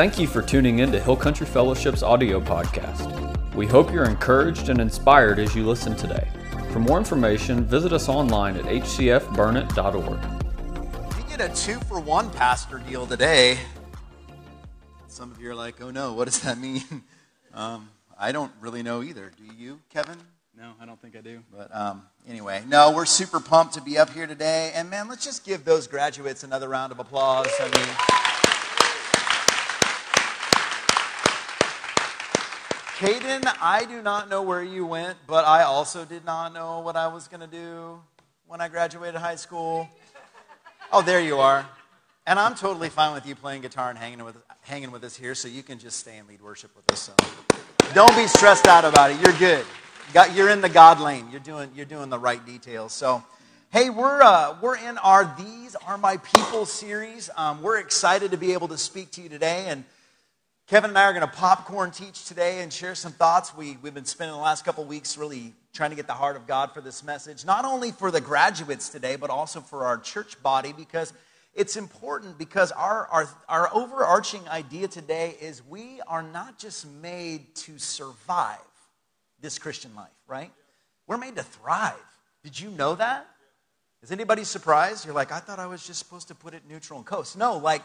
Thank you for tuning in to Hill Country Fellowship's audio podcast. We hope you're encouraged and inspired as you listen today. For more information, visit us online at hcfburnett.org. You get a 2-for-1 pastor deal today. Some of you are like, oh no, what does that mean? I don't really know either. Do you, Kevin? No, I don't think I do. But anyway, no, we're super pumped to be up here today. And man, let's just give those graduates another round of applause. Caden, I do not know where you went, but I also did not know what I was going to do when I graduated high school. Oh, there you are. And I'm totally fine with you playing guitar and hanging with us here, so you can just stay and lead worship with us. So don't be stressed out about it. You're good. You're in the God lane. You're doing the right details. So, hey, we're in our These Are My People series. We're excited to be able to speak to you today, and Kevin and I are going to popcorn teach today and share some thoughts. We've been spending the last couple weeks really trying to get the heart of God for this message, not only for the graduates today, but also for our church body, because it's important, because our overarching idea today is we are not just made to survive this Christian life, right? We're made to thrive. Did you know that? Is anybody surprised? You're like, I thought I was just supposed to put it neutral and coast. No, like,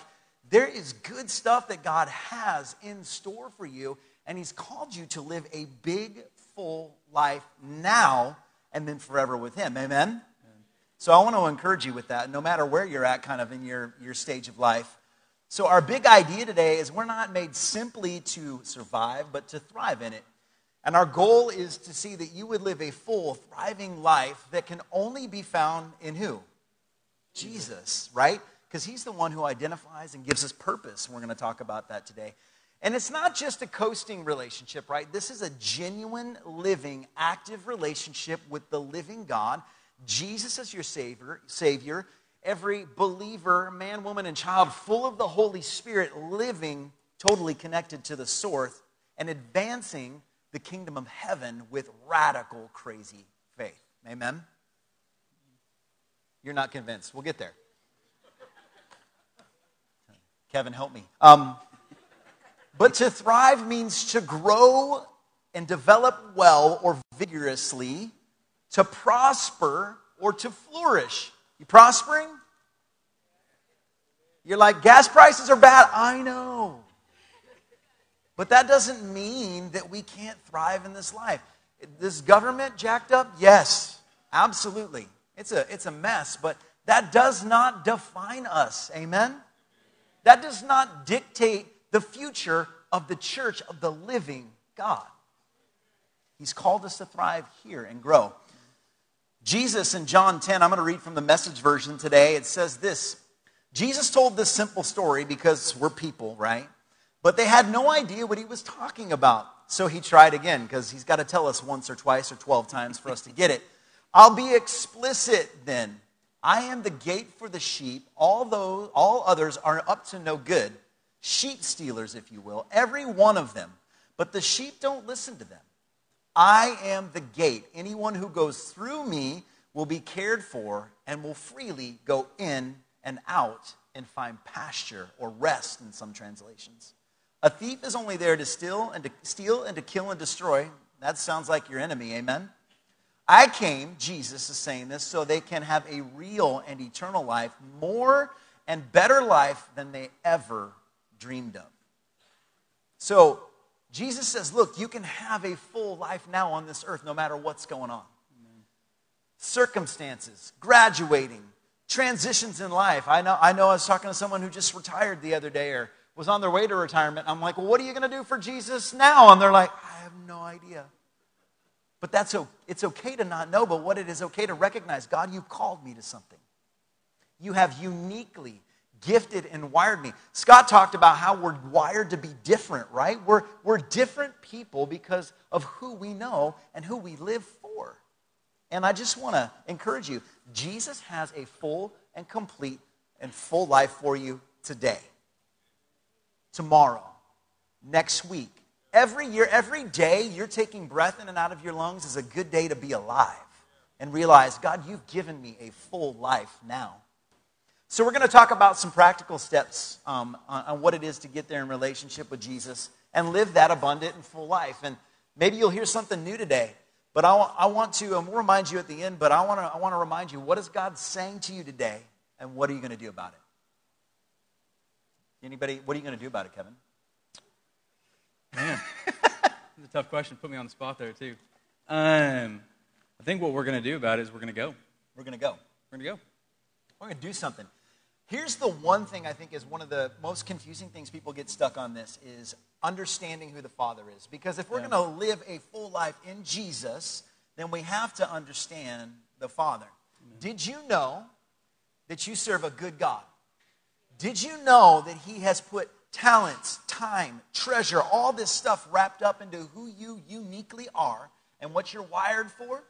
there is good stuff that God has in store for you, and he's called you to live a big, full life now and then forever with him. Amen? Amen. So I want to encourage you with that, no matter where you're at kind of in your stage of life. So our big idea today is we're not made simply to survive, but to thrive in it. And our goal is to see that you would live a full, thriving life that can only be found in who? Jesus, right? Because he's the one who identifies and gives us purpose. We're going to talk about that today. And it's not just a coasting relationship, right? This is a genuine, living, active relationship with the living God. Jesus is your Savior. Every believer, man, woman, and child, full of the Holy Spirit, living, totally connected to the source, and advancing the kingdom of heaven with radical, crazy faith. Amen? You're not convinced. We'll get there. Kevin, help me. But to thrive means to grow and develop well or vigorously, to prosper or to flourish. You prospering? You're like, gas prices are bad. I know. But that doesn't mean that we can't thrive in this life. This government jacked up? Yes, absolutely. It's a mess, but that does not define us. Amen? That does not dictate the future of the church of the living God. He's called us to thrive here and grow. Jesus in John 10, I'm going to read from the Message version today. It says this. Jesus told this simple story because we're people, right? But they had no idea what he was talking about. So he tried again, because he's got to tell us once or twice or 12 times for us to get it. I'll be explicit then. I am the gate for the sheep, although all others are up to no good, sheep stealers, if you will, every one of them. But the sheep don't listen to them. I am the gate. Anyone who goes through me will be cared for and will freely go in and out and find pasture or rest in some translations. A thief is only there to steal and to kill and destroy. That sounds like your enemy, amen? I came, Jesus is saying this, so they can have a real and eternal life, more and better life than they ever dreamed of. So Jesus says, look, you can have a full life now on this earth, no matter what's going on. Amen. Circumstances, graduating, transitions in life. I know I was talking to someone who just retired the other day or was on their way to retirement. I'm like, well, what are you going to do for Jesus now? And they're like, I have no idea. But it's okay to not know, but what it is okay to recognize, God, you called me to something. You have uniquely gifted and wired me. Scott talked about how we're wired to be different, right? We're different people because of who we know and who we live for. And I just want to encourage you, Jesus has a full and complete and full life for you today, tomorrow, next week. Every year, every day you're taking breath in and out of your lungs is a good day to be alive and realize, God, you've given me a full life now. So we're going to talk about some practical steps on what it is to get there in relationship with Jesus and live that abundant and full life. And maybe you'll hear something new today, but I want to we'll remind you at the end, but I want to remind you, what is God saying to you today, and what are you going to do about it? Anybody, what are you going to do about it, Kevin? Man, that's a tough question. Put me on the spot there, too. I think what we're going to do about it is we're going to go. We're going to go. We're going to go. We're going to do something. Here's the one thing I think is one of the most confusing things people get stuck on this is understanding who the Father is. Because if we're going to live a full life in Jesus, then we have to understand the Father. Amen. Did you know that you serve a good God? Did you know that He has put talents, time, treasure, all this stuff wrapped up into who you uniquely are and what you're wired for?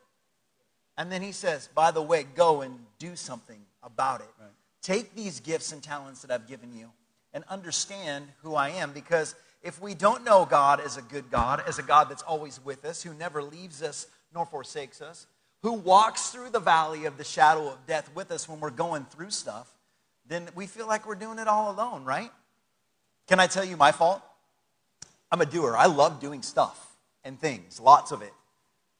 And then He says, by the way, go and do something about it. Right. Take these gifts and talents that I've given you and understand who I am. Because if we don't know God as a good God, as a God that's always with us, who never leaves us nor forsakes us, who walks through the valley of the shadow of death with us when we're going through stuff, then we feel like we're doing it all alone, right? Can I tell you my fault? I'm a doer. I love doing stuff and things, lots of it.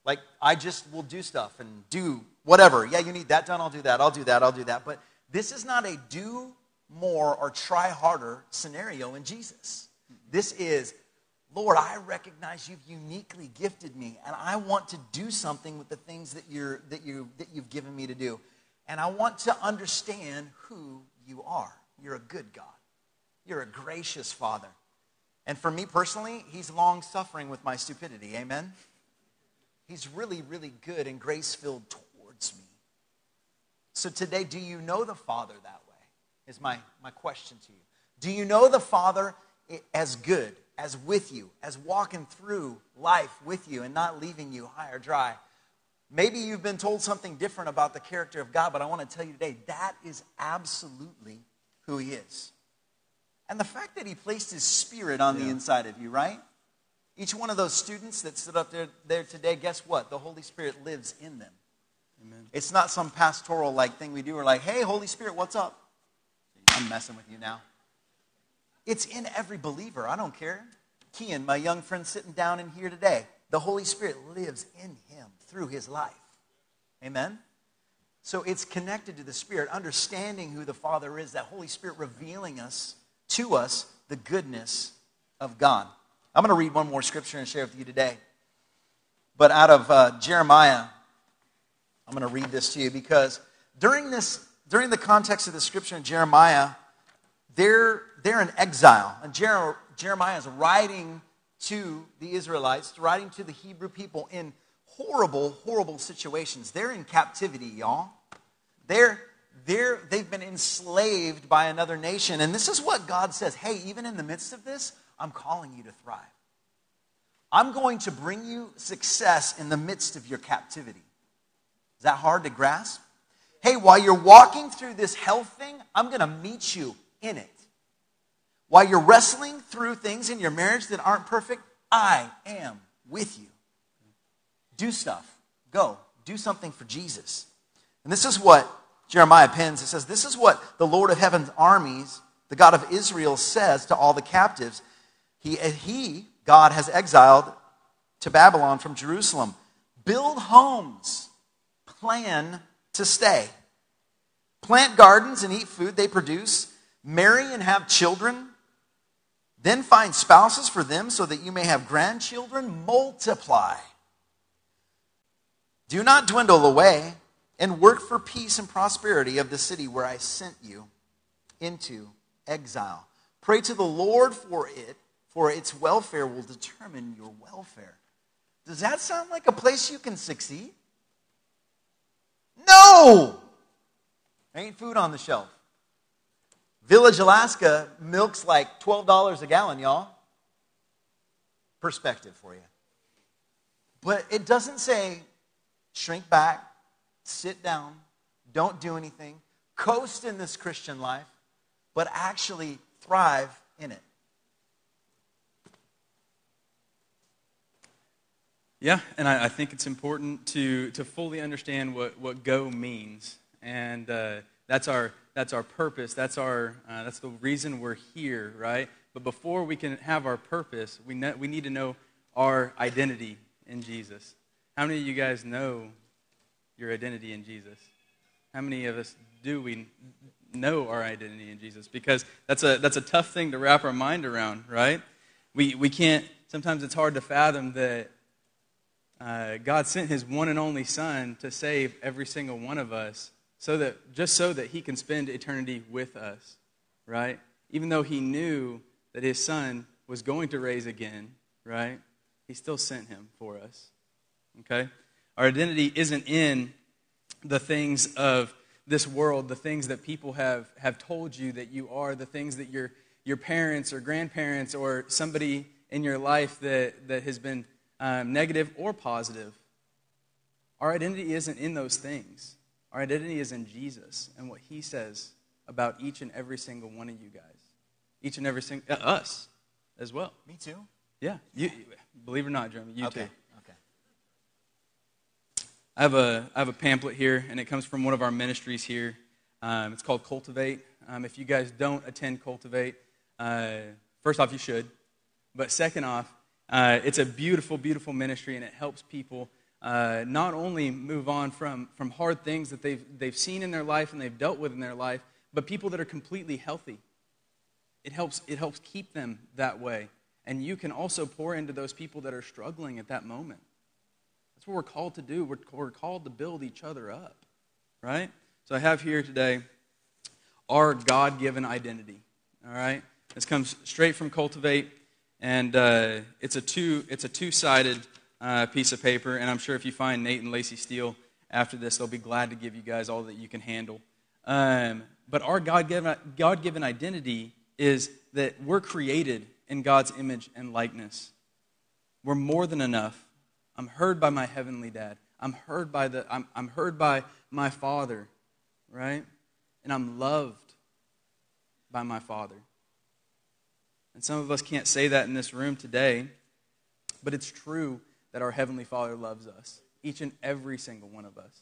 Like, I just will do stuff and do whatever. Yeah, you need that done, I'll do that, I'll do that, I'll do that. But this is not a do more or try harder scenario in Jesus. This is, Lord, I recognize You've uniquely gifted me, and I want to do something with the things that you've given me to do. And I want to understand who You are. You're a good God. You're a gracious Father. And for me personally, He's long-suffering with my stupidity. Amen? He's really, really good and grace-filled towards me. So today, do you know the Father that way? Is my question to you. Do you know the Father as good, as with you, as walking through life with you and not leaving you high or dry? Maybe you've been told something different about the character of God, but I want to tell you today, that is absolutely who He is. And the fact that He placed His Spirit on the inside of you, right? Each one of those students that stood up there today, guess what? The Holy Spirit lives in them. Amen. It's not some pastoral-like thing we do. We're like, hey, Holy Spirit, what's up? I'm messing with you now. It's in every believer. I don't care. Kian, my young friend sitting down in here today, the Holy Spirit lives in him through his life. Amen? So it's connected to the Spirit, understanding who the Father is, that Holy Spirit revealing us to us the goodness of God. I'm going to read one more scripture and share it with you today. But out of Jeremiah, I'm going to read this to you because during the context of the scripture in Jeremiah, they're in exile. And Jeremiah is writing to the Israelites, writing to the Hebrew people in horrible, horrible situations. They're in captivity, y'all. They've been enslaved by another nation. And this is what God says, hey, even in the midst of this, I'm calling you to thrive. I'm going to bring you success in the midst of your captivity. Is that hard to grasp? Hey, while you're walking through this health thing, I'm going to meet you in it. While you're wrestling through things in your marriage that aren't perfect, I am with you. Do stuff. Go. Do something for Jesus. And this is what Jeremiah pens. It says, this is what the Lord of heaven's armies, the God of Israel, says to all the captives. He, God, has exiled to Babylon from Jerusalem. Build homes. Plan to stay. Plant gardens and eat food they produce. Marry and have children. Then find spouses for them so that you may have grandchildren. Multiply. Do not dwindle away, and work for peace and prosperity of the city where I sent you into exile. Pray to the Lord for it, for its welfare will determine your welfare. Does that sound like a place you can succeed? No! There ain't food on the shelf. Village, Alaska, milk's like $12 a gallon, y'all. Perspective for you. But it doesn't say shrink back, sit down, don't do anything, coast in this Christian life, but actually thrive in it. Yeah, and I think it's important to fully understand what go means. And that's our That's our purpose. That's our that's the reason we're here, right? But before we can have our purpose, we need to know our identity in Jesus. How many of you guys know your identity in Jesus? How many of us do we know our identity in Jesus? Because that's a tough thing to wrap our mind around, right? We can't. Sometimes it's hard to fathom that God sent His one and only Son to save every single one of us, so that He can spend eternity with us, right? Even though He knew that His Son was going to rise again, right? He still sent Him for us. Okay? Our identity isn't in the things of this world, the things that people have told you that you are, the things that your parents or grandparents or somebody in your life that has been negative or positive. Our identity isn't in those things. Our identity is in Jesus and what He says about each and every single one of you guys. Each and every single, us as well. Me too? Yeah. You, believe it or not, Jeremy, you too. I have a pamphlet here, and it comes from one of our ministries here. It's called Cultivate. If you guys don't attend Cultivate, first off, you should. But second off, it's a beautiful, beautiful ministry, and it helps people not only move on from hard things that they've seen in their life and they've dealt with in their life, but people that are completely healthy. It helps keep them that way. And you can also pour into those people that are struggling at that moment. That's what we're called to do. We're called to build each other up, right? So I have here today our God-given identity, all right? This comes straight from Cultivate, and it's a two-sided piece of paper, and I'm sure if you find Nate and Lacey Steele after this, they'll be glad to give you guys all that you can handle. But our God-given identity is that we're created in God's image and likeness. We're more than enough. I'm heard by my heavenly Dad. I'm heard by my Father, right? And I'm loved by my Father. And some of us can't say that in this room today, but it's true that our heavenly Father loves us, each and every single one of us.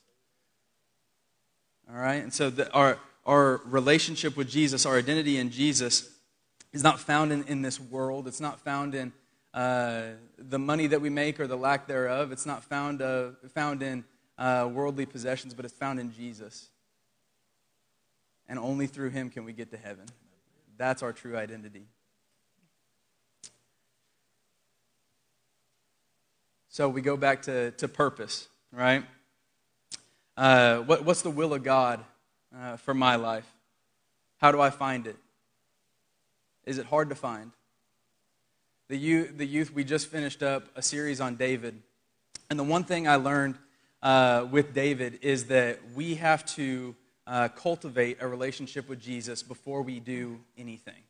All right? And so our relationship with Jesus, our identity in Jesus, is not found in this world. It's not found in the money that we make or the lack thereof. It's not found in worldly possessions, but it's found in Jesus. And only through Him can we get to heaven. That's our true identity. So we go back to purpose, right? What's the will of God for my life? How do I find it? Is it hard to find? The youth, we just finished up a series on David. And the one thing I learned with David is that we have to cultivate a relationship with Jesus before we do anything.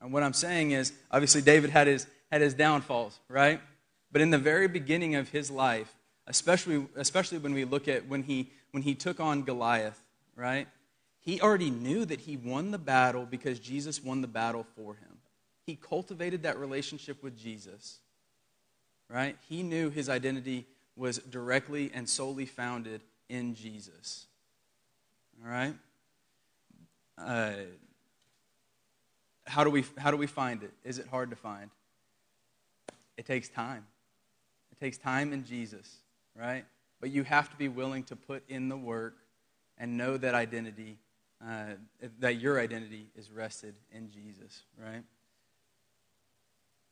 And what I'm saying is, obviously David had his downfalls, right? But in the very beginning of his life, especially when we look at when he took on Goliath, right? He already knew that he won the battle because Jesus won the battle for him. He cultivated that relationship with Jesus, right? He knew his identity was directly and solely founded in Jesus, all right? How do we find it? Is it hard to find? It takes time. It takes time in Jesus, right? But you have to be willing to put in the work and know that identity, that your identity is rested in Jesus, right?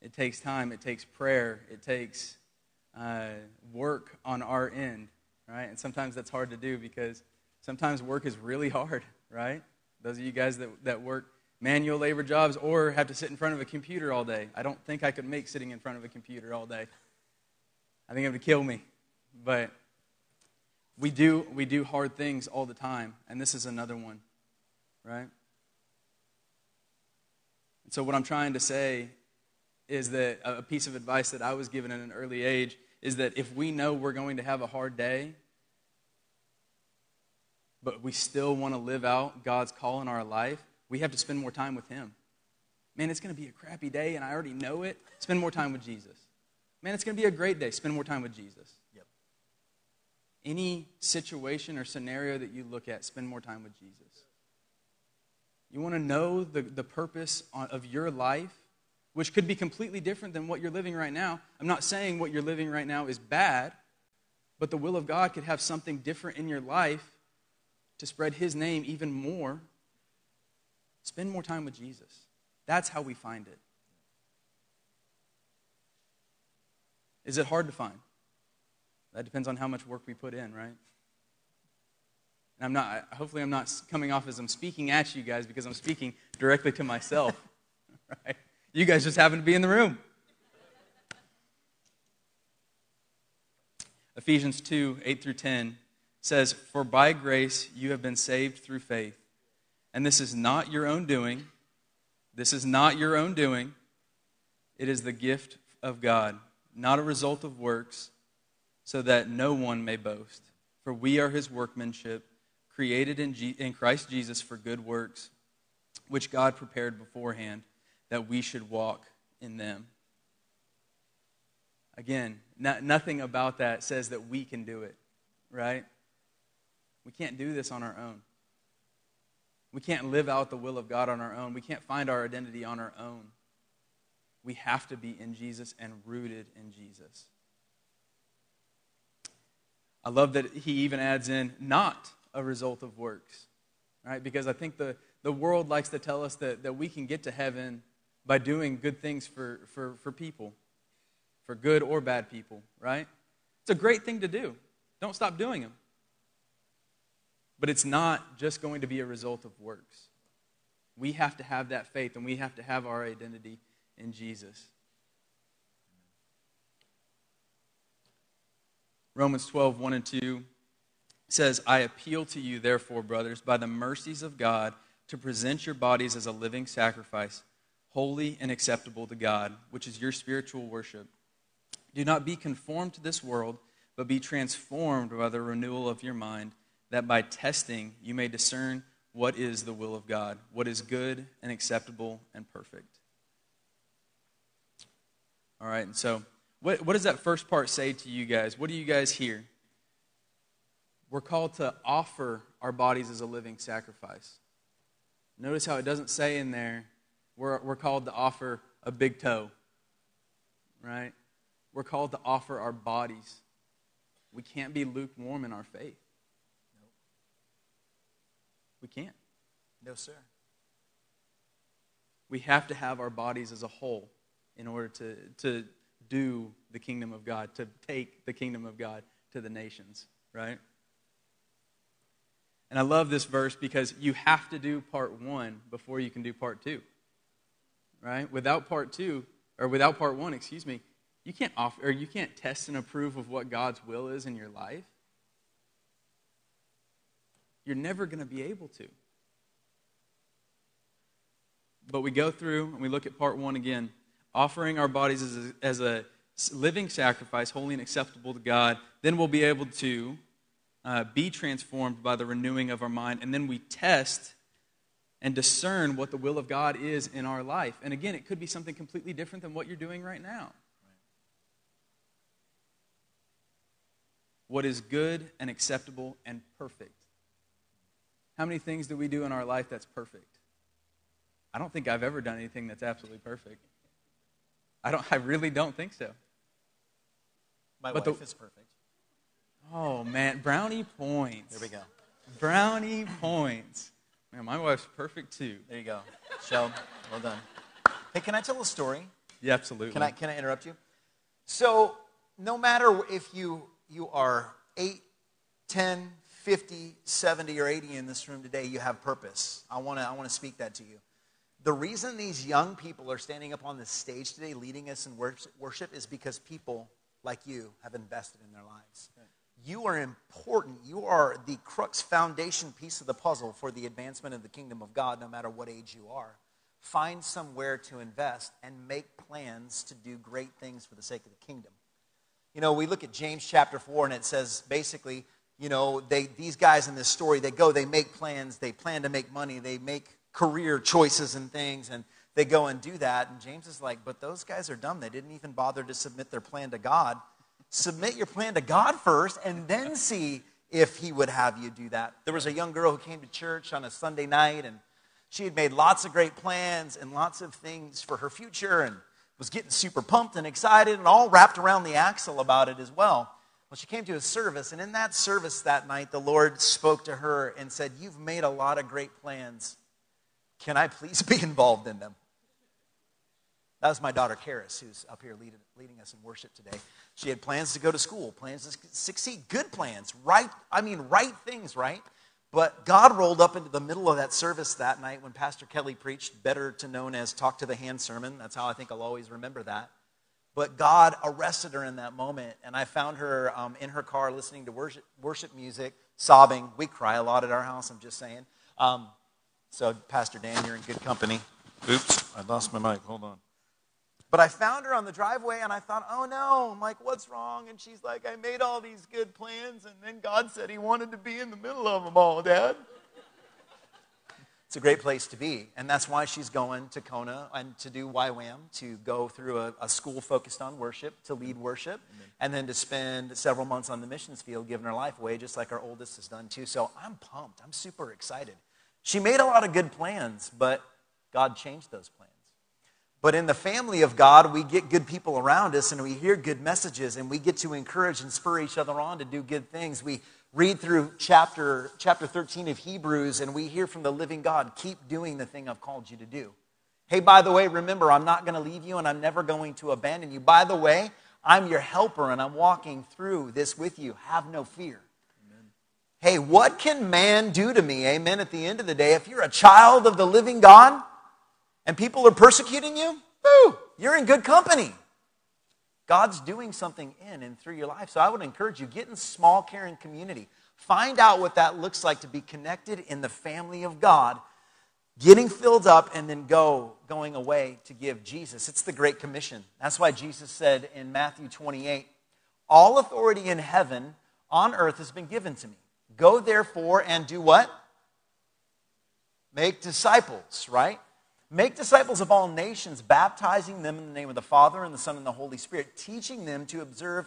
It takes time, it takes prayer, it takes work on our end, right? And sometimes that's hard to do because sometimes work is really hard, right? Those of you guys that work manual labor jobs or have to sit in front of a computer all day. I don't think I could make sitting in front of a computer all day. I think it would kill me. But we do hard things all the time, and this is another one, right? And so what I'm trying to say is that a piece of advice that I was given at an early age is that if we know we're going to have a hard day, but we still want to live out God's call in our life, we have to spend more time with Him. Man, it's going to be a crappy day, and I already know it. Spend more time with Jesus. Man, it's going to be a great day. Spend more time with Jesus. Yep. Any situation or scenario that you look at, spend more time with Jesus. You want to know the purpose of your life, which could be completely different than what you're living right now. I'm not saying what you're living right now is bad, but the will of God could have something different in your life to spread his name even more. Spend more time with Jesus. That's how we find it. Is it hard to find? That depends on how much work we put in, right? And hopefully I'm not coming off as I'm speaking at you guys, because I'm speaking directly to myself, right? You guys just happen to be in the room. Ephesians 2:8-10 says, "For by grace you have been saved through faith. And this is not your own doing. This is not your own doing. It is the gift of God, not a result of works, so that no one may boast. For we are his workmanship, created in Christ Jesus for good works, which God prepared beforehand, that we should walk in them." Again, nothing about that says that we can do it, right? We can't do this on our own. We can't live out the will of God on our own. We can't find our identity on our own. We have to be in Jesus and rooted in Jesus. I love that he even adds in, not a result of works, right? Because I think the world likes to tell us that we can get to heaven by doing good things for people, for good or bad people, right? It's a great thing to do. Don't stop doing them. But it's not just going to be a result of works. We have to have that faith, and we have to have our identity in Jesus. Romans 12:1-2 says, "I appeal to you, therefore, brothers, by the mercies of God, to present your bodies as a living sacrifice, holy and acceptable to God, which is your spiritual worship. Do not be conformed to this world, but be transformed by the renewal of your mind, that by testing you may discern what is the will of God, what is good and acceptable and perfect." All right, and so what does that first part say to you guys? What do you guys hear? We're called to offer our bodies as a living sacrifice. Notice how it doesn't say in there, we're called to offer a big toe, right? We're called to offer our bodies. We can't be lukewarm in our faith. We can't. No, sir. We have to have our bodies as a whole in order to do the kingdom of God, to take the kingdom of God to the nations, right? And I love this verse because you have to do part one before you can do part two, right? Without part one, you can't offer, or you can't test and approve of what God's will is in your life. You're never going to be able to. But we go through and we look at part one again. Offering our bodies as a living sacrifice, holy and acceptable to God. Then we'll be able to be transformed by the renewing of our mind. And then we test and discern what the will of God is in our life. And again, it could be something completely different than what you're doing right now. What is good and acceptable and perfect. How many things do we do in our life that's perfect? I don't think I've ever done anything that's absolutely perfect. I really don't think so. My wife is perfect. Oh, man. Brownie points. There we go. Brownie points. Man, my wife's perfect, too. There you go. So, well done. Hey, can I tell a story? Yeah, absolutely. Can I interrupt you? So, no matter if you are 8, 10, 50, 70, or 80 in this room today, you have purpose. I want to speak that to you. The reason these young people are standing up on this stage today leading us in worship is because people like you have invested in their lives. Right. You are important. You are the crux foundation piece of the puzzle for the advancement of the kingdom of God, no matter what age you are. Find somewhere to invest and make plans to do great things for the sake of the kingdom. You know, we look at James chapter 4, and it says basically, you know, these guys in this story, they make plans, they plan to make money, they make career choices and things, and they go and do that. And James is like, but those guys are dumb. They didn't even bother to submit their plan to God. Submit your plan to God first, and then see if he would have you do that. There was a young girl who came to church on a Sunday night, and She had made lots of great plans and lots of things for her future and was getting super pumped and excited and all wrapped around the axle about it as well. Well, she came to a service, and in that service that night, the Lord spoke to her and said, "You've made a lot of great plans. Can I please be involved in them?" That was my daughter, Karis, who's up here leading us in worship today. She had plans to go to school, plans to succeed, good plans, right things, right? But God rolled up into the middle of that service that night when Pastor Kelly preached, better known as Talk to the Hand sermon. That's how I think I'll always remember that. But God arrested her in that moment, and I found her in her car listening to worship music, sobbing. We cry a lot at our house, I'm just saying. So, Pastor Dan, you're in good company. Oops, I lost my mic. Hold on. But I found her on the driveway, and I thought, oh, no. I'm like, what's wrong? And she's like, I made all these good plans, and then God said he wanted to be in the middle of them all, Dad. It's a great place to be, and that's why she's going to Kona and to do YWAM, to go through a school focused on worship, to lead worship, and then to spend several months on the missions field giving her life away, just like our oldest has done too. So I'm pumped. I'm super excited. She made a lot of good plans, but God changed those plans. But in the family of God, we get good people around us, and we hear good messages, and we get to encourage and spur each other on to do good things. We read through chapter 13 of Hebrews, and we hear from the living God, keep doing the thing I've called you to do. Hey, by the way, remember, I'm not going to leave you, and I'm never going to abandon you. By the way, I'm your helper, and I'm walking through this with you. Have no fear. Hey, what can man do to me? Amen. At the end of the day, if you're a child of the living God and people are persecuting you, woo, you're in good company. God's doing something in and through your life. So I would encourage you, get in small, caring community. Find out what that looks like to be connected in the family of God, getting filled up, and then going away to give Jesus. It's the Great Commission. That's why Jesus said in Matthew 28, all authority in heaven, on earth has been given to me. Go therefore and do what? Make disciples, right? Make disciples of all nations, baptizing them in the name of the Father and the Son and the Holy Spirit, teaching them to observe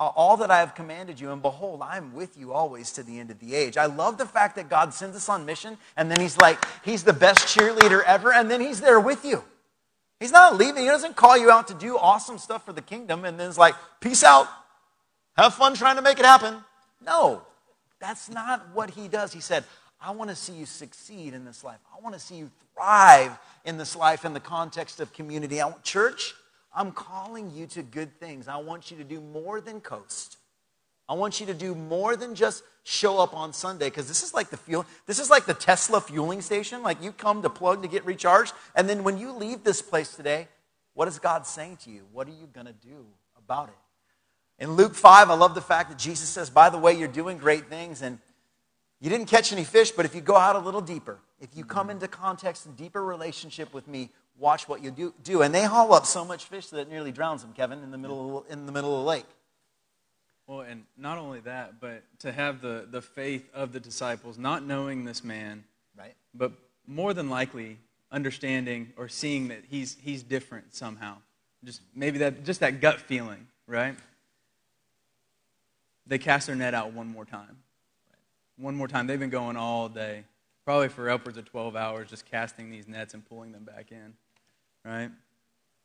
all that I have commanded you. And behold, I am with you always to the end of the age. I love the fact that God sends us on mission, and then he's like, he's the best cheerleader ever, and then he's there with you. He's not leaving. He doesn't call you out to do awesome stuff for the kingdom, and then it's like, peace out. Have fun trying to make it happen. No. That's not what he does. He said, I want to see you succeed in this life. I want to see you thrive in this life in the context of community. Church, I'm calling you to good things. I want you to do more than coast. I want you to do more than just show up on Sunday, because this is like the fuel. This is like the Tesla fueling station. Like you come to plug to get recharged, and then when you leave this place today, what is God saying to you? What are you going to do about it? In Luke 5, I love the fact that Jesus says, by the way, you're doing great things, and you didn't catch any fish, but if you go out a little deeper, if you come into context and deeper relationship with me, watch what you do. And they haul up so much fish that it nearly drowns them, Kevin, in the middle of the lake. Well, and not only that, but to have the faith of the disciples, not knowing this man, right? But more than likely understanding or seeing that he's different somehow. Just maybe that gut feeling, right? They cast their net out one more time. One more time. They've been going all day, probably for upwards of 12 hours, just casting these nets and pulling them back in, right?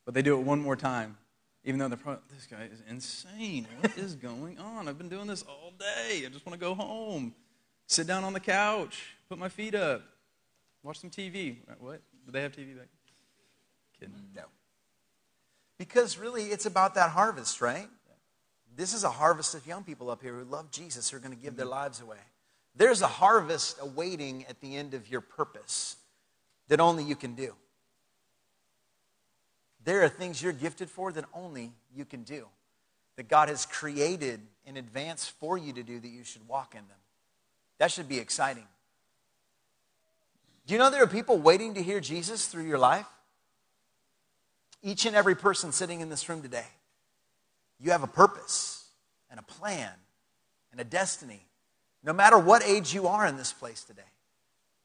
But they do it one more time, even though they're probably, this guy is insane. What is going on? I've been doing this all day. I just want to go home, sit down on the couch, put my feet up, watch some TV. What? Did they have TV back? Kidding. No. Because really, it's about that harvest, right? This is a harvest of young people up here who love Jesus, who are going to give their lives away. There's a harvest awaiting at the end of your purpose that only you can do. There are things you're gifted for that only you can do, that God has created in advance for you to do, that you should walk in them. That should be exciting. Do you know there are people waiting to hear Jesus through your life? Each and every person sitting in this room today. You have a purpose and a plan and a destiny, no matter what age you are in this place today.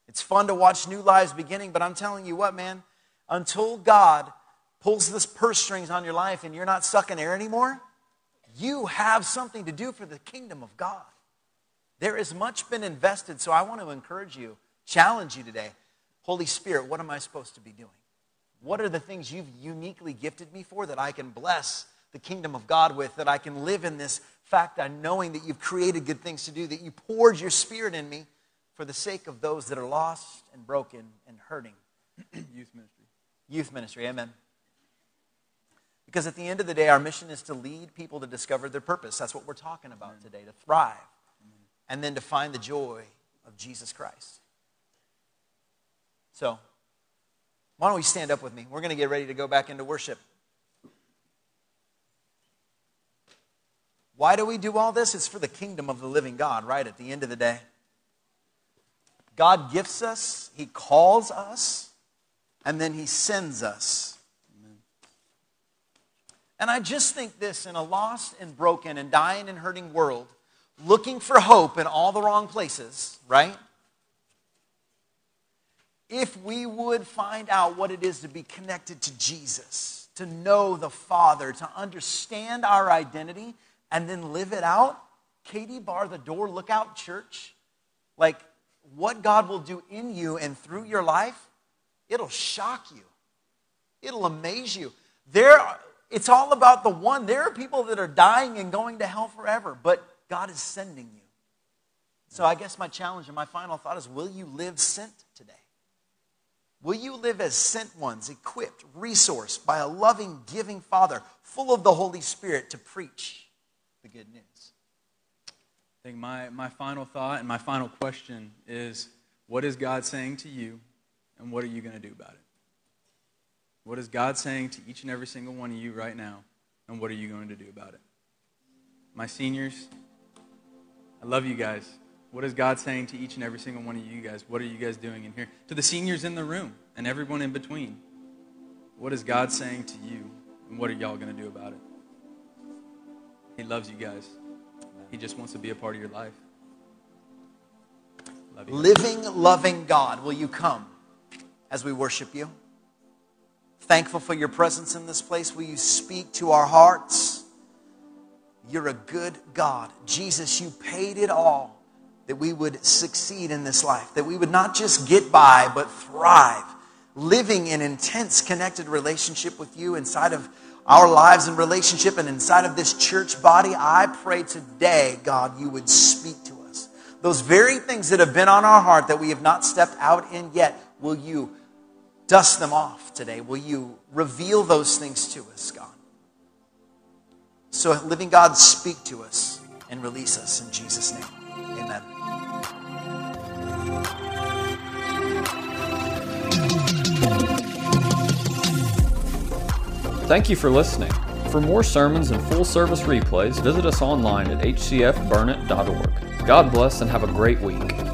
It's fun to watch new lives beginning, but I'm telling you what, man, until God pulls this purse strings on your life and you're not sucking air anymore, you have something to do for the kingdom of God. There is much been invested, so I want to encourage you, challenge you today. Holy Spirit, what am I supposed to be doing? What are the things you've uniquely gifted me for that I can bless the kingdom of God with, that I can live in this fact that knowing that you've created good things to do, that you poured your Spirit in me for the sake of those that are lost and broken and hurting. Youth ministry. Youth ministry, amen. Because at the end of the day, our mission is to lead people to discover their purpose. That's what we're talking about amen. Today, to thrive. Amen. And then to find the joy of Jesus Christ. So, why don't we stand up with me? We're going to get ready to go back into worship. Why do we do all this? It's for the kingdom of the living God, right? At the end of the day. God gifts us, he calls us, and then he sends us. Amen. And I just think this, in a lost and broken and dying and hurting world, looking for hope in all the wrong places, right? If we would find out what it is to be connected to Jesus, to know the Father, to understand our identity, and then live it out, Katie, bar the door, look out, church, like, what God will do in you and through your life, it'll shock you. It'll amaze you. It's all about the one. There are people that are dying and going to hell forever, but God is sending you. So I guess my challenge and my final thought is, will you live sent today? Will you live as sent ones, equipped, resourced by a loving, giving Father, full of the Holy Spirit to preach the good news? I think my final thought and my final question is, what is God saying to you, and what are you going to do about it? What is God saying to each and every single one of you right now, and what are you going to do about it? My seniors, I love you guys. What is God saying to each and every single one of you guys? What are you guys doing in here? To the seniors in the room and everyone in between, what is God saying to you, and what are y'all going to do about it? He loves you guys. He just wants to be a part of your life. Love you. Living, loving God, will you come as we worship you? Thankful for your presence in this place. Will you speak to our hearts? You're a good God. Jesus, you paid it all that we would succeed in this life, that we would not just get by, but thrive, living in intense, connected relationship with you inside of our lives and relationship and inside of this church body. I pray today, God, you would speak to us. Those very things that have been on our heart that we have not stepped out in yet, will you dust them off today? Will you reveal those things to us, God? So, living God, speak to us and release us in Jesus' name. Amen. Thank you for listening. For more sermons and full-service replays, visit us online at hcfburnett.org. God bless and have a great week.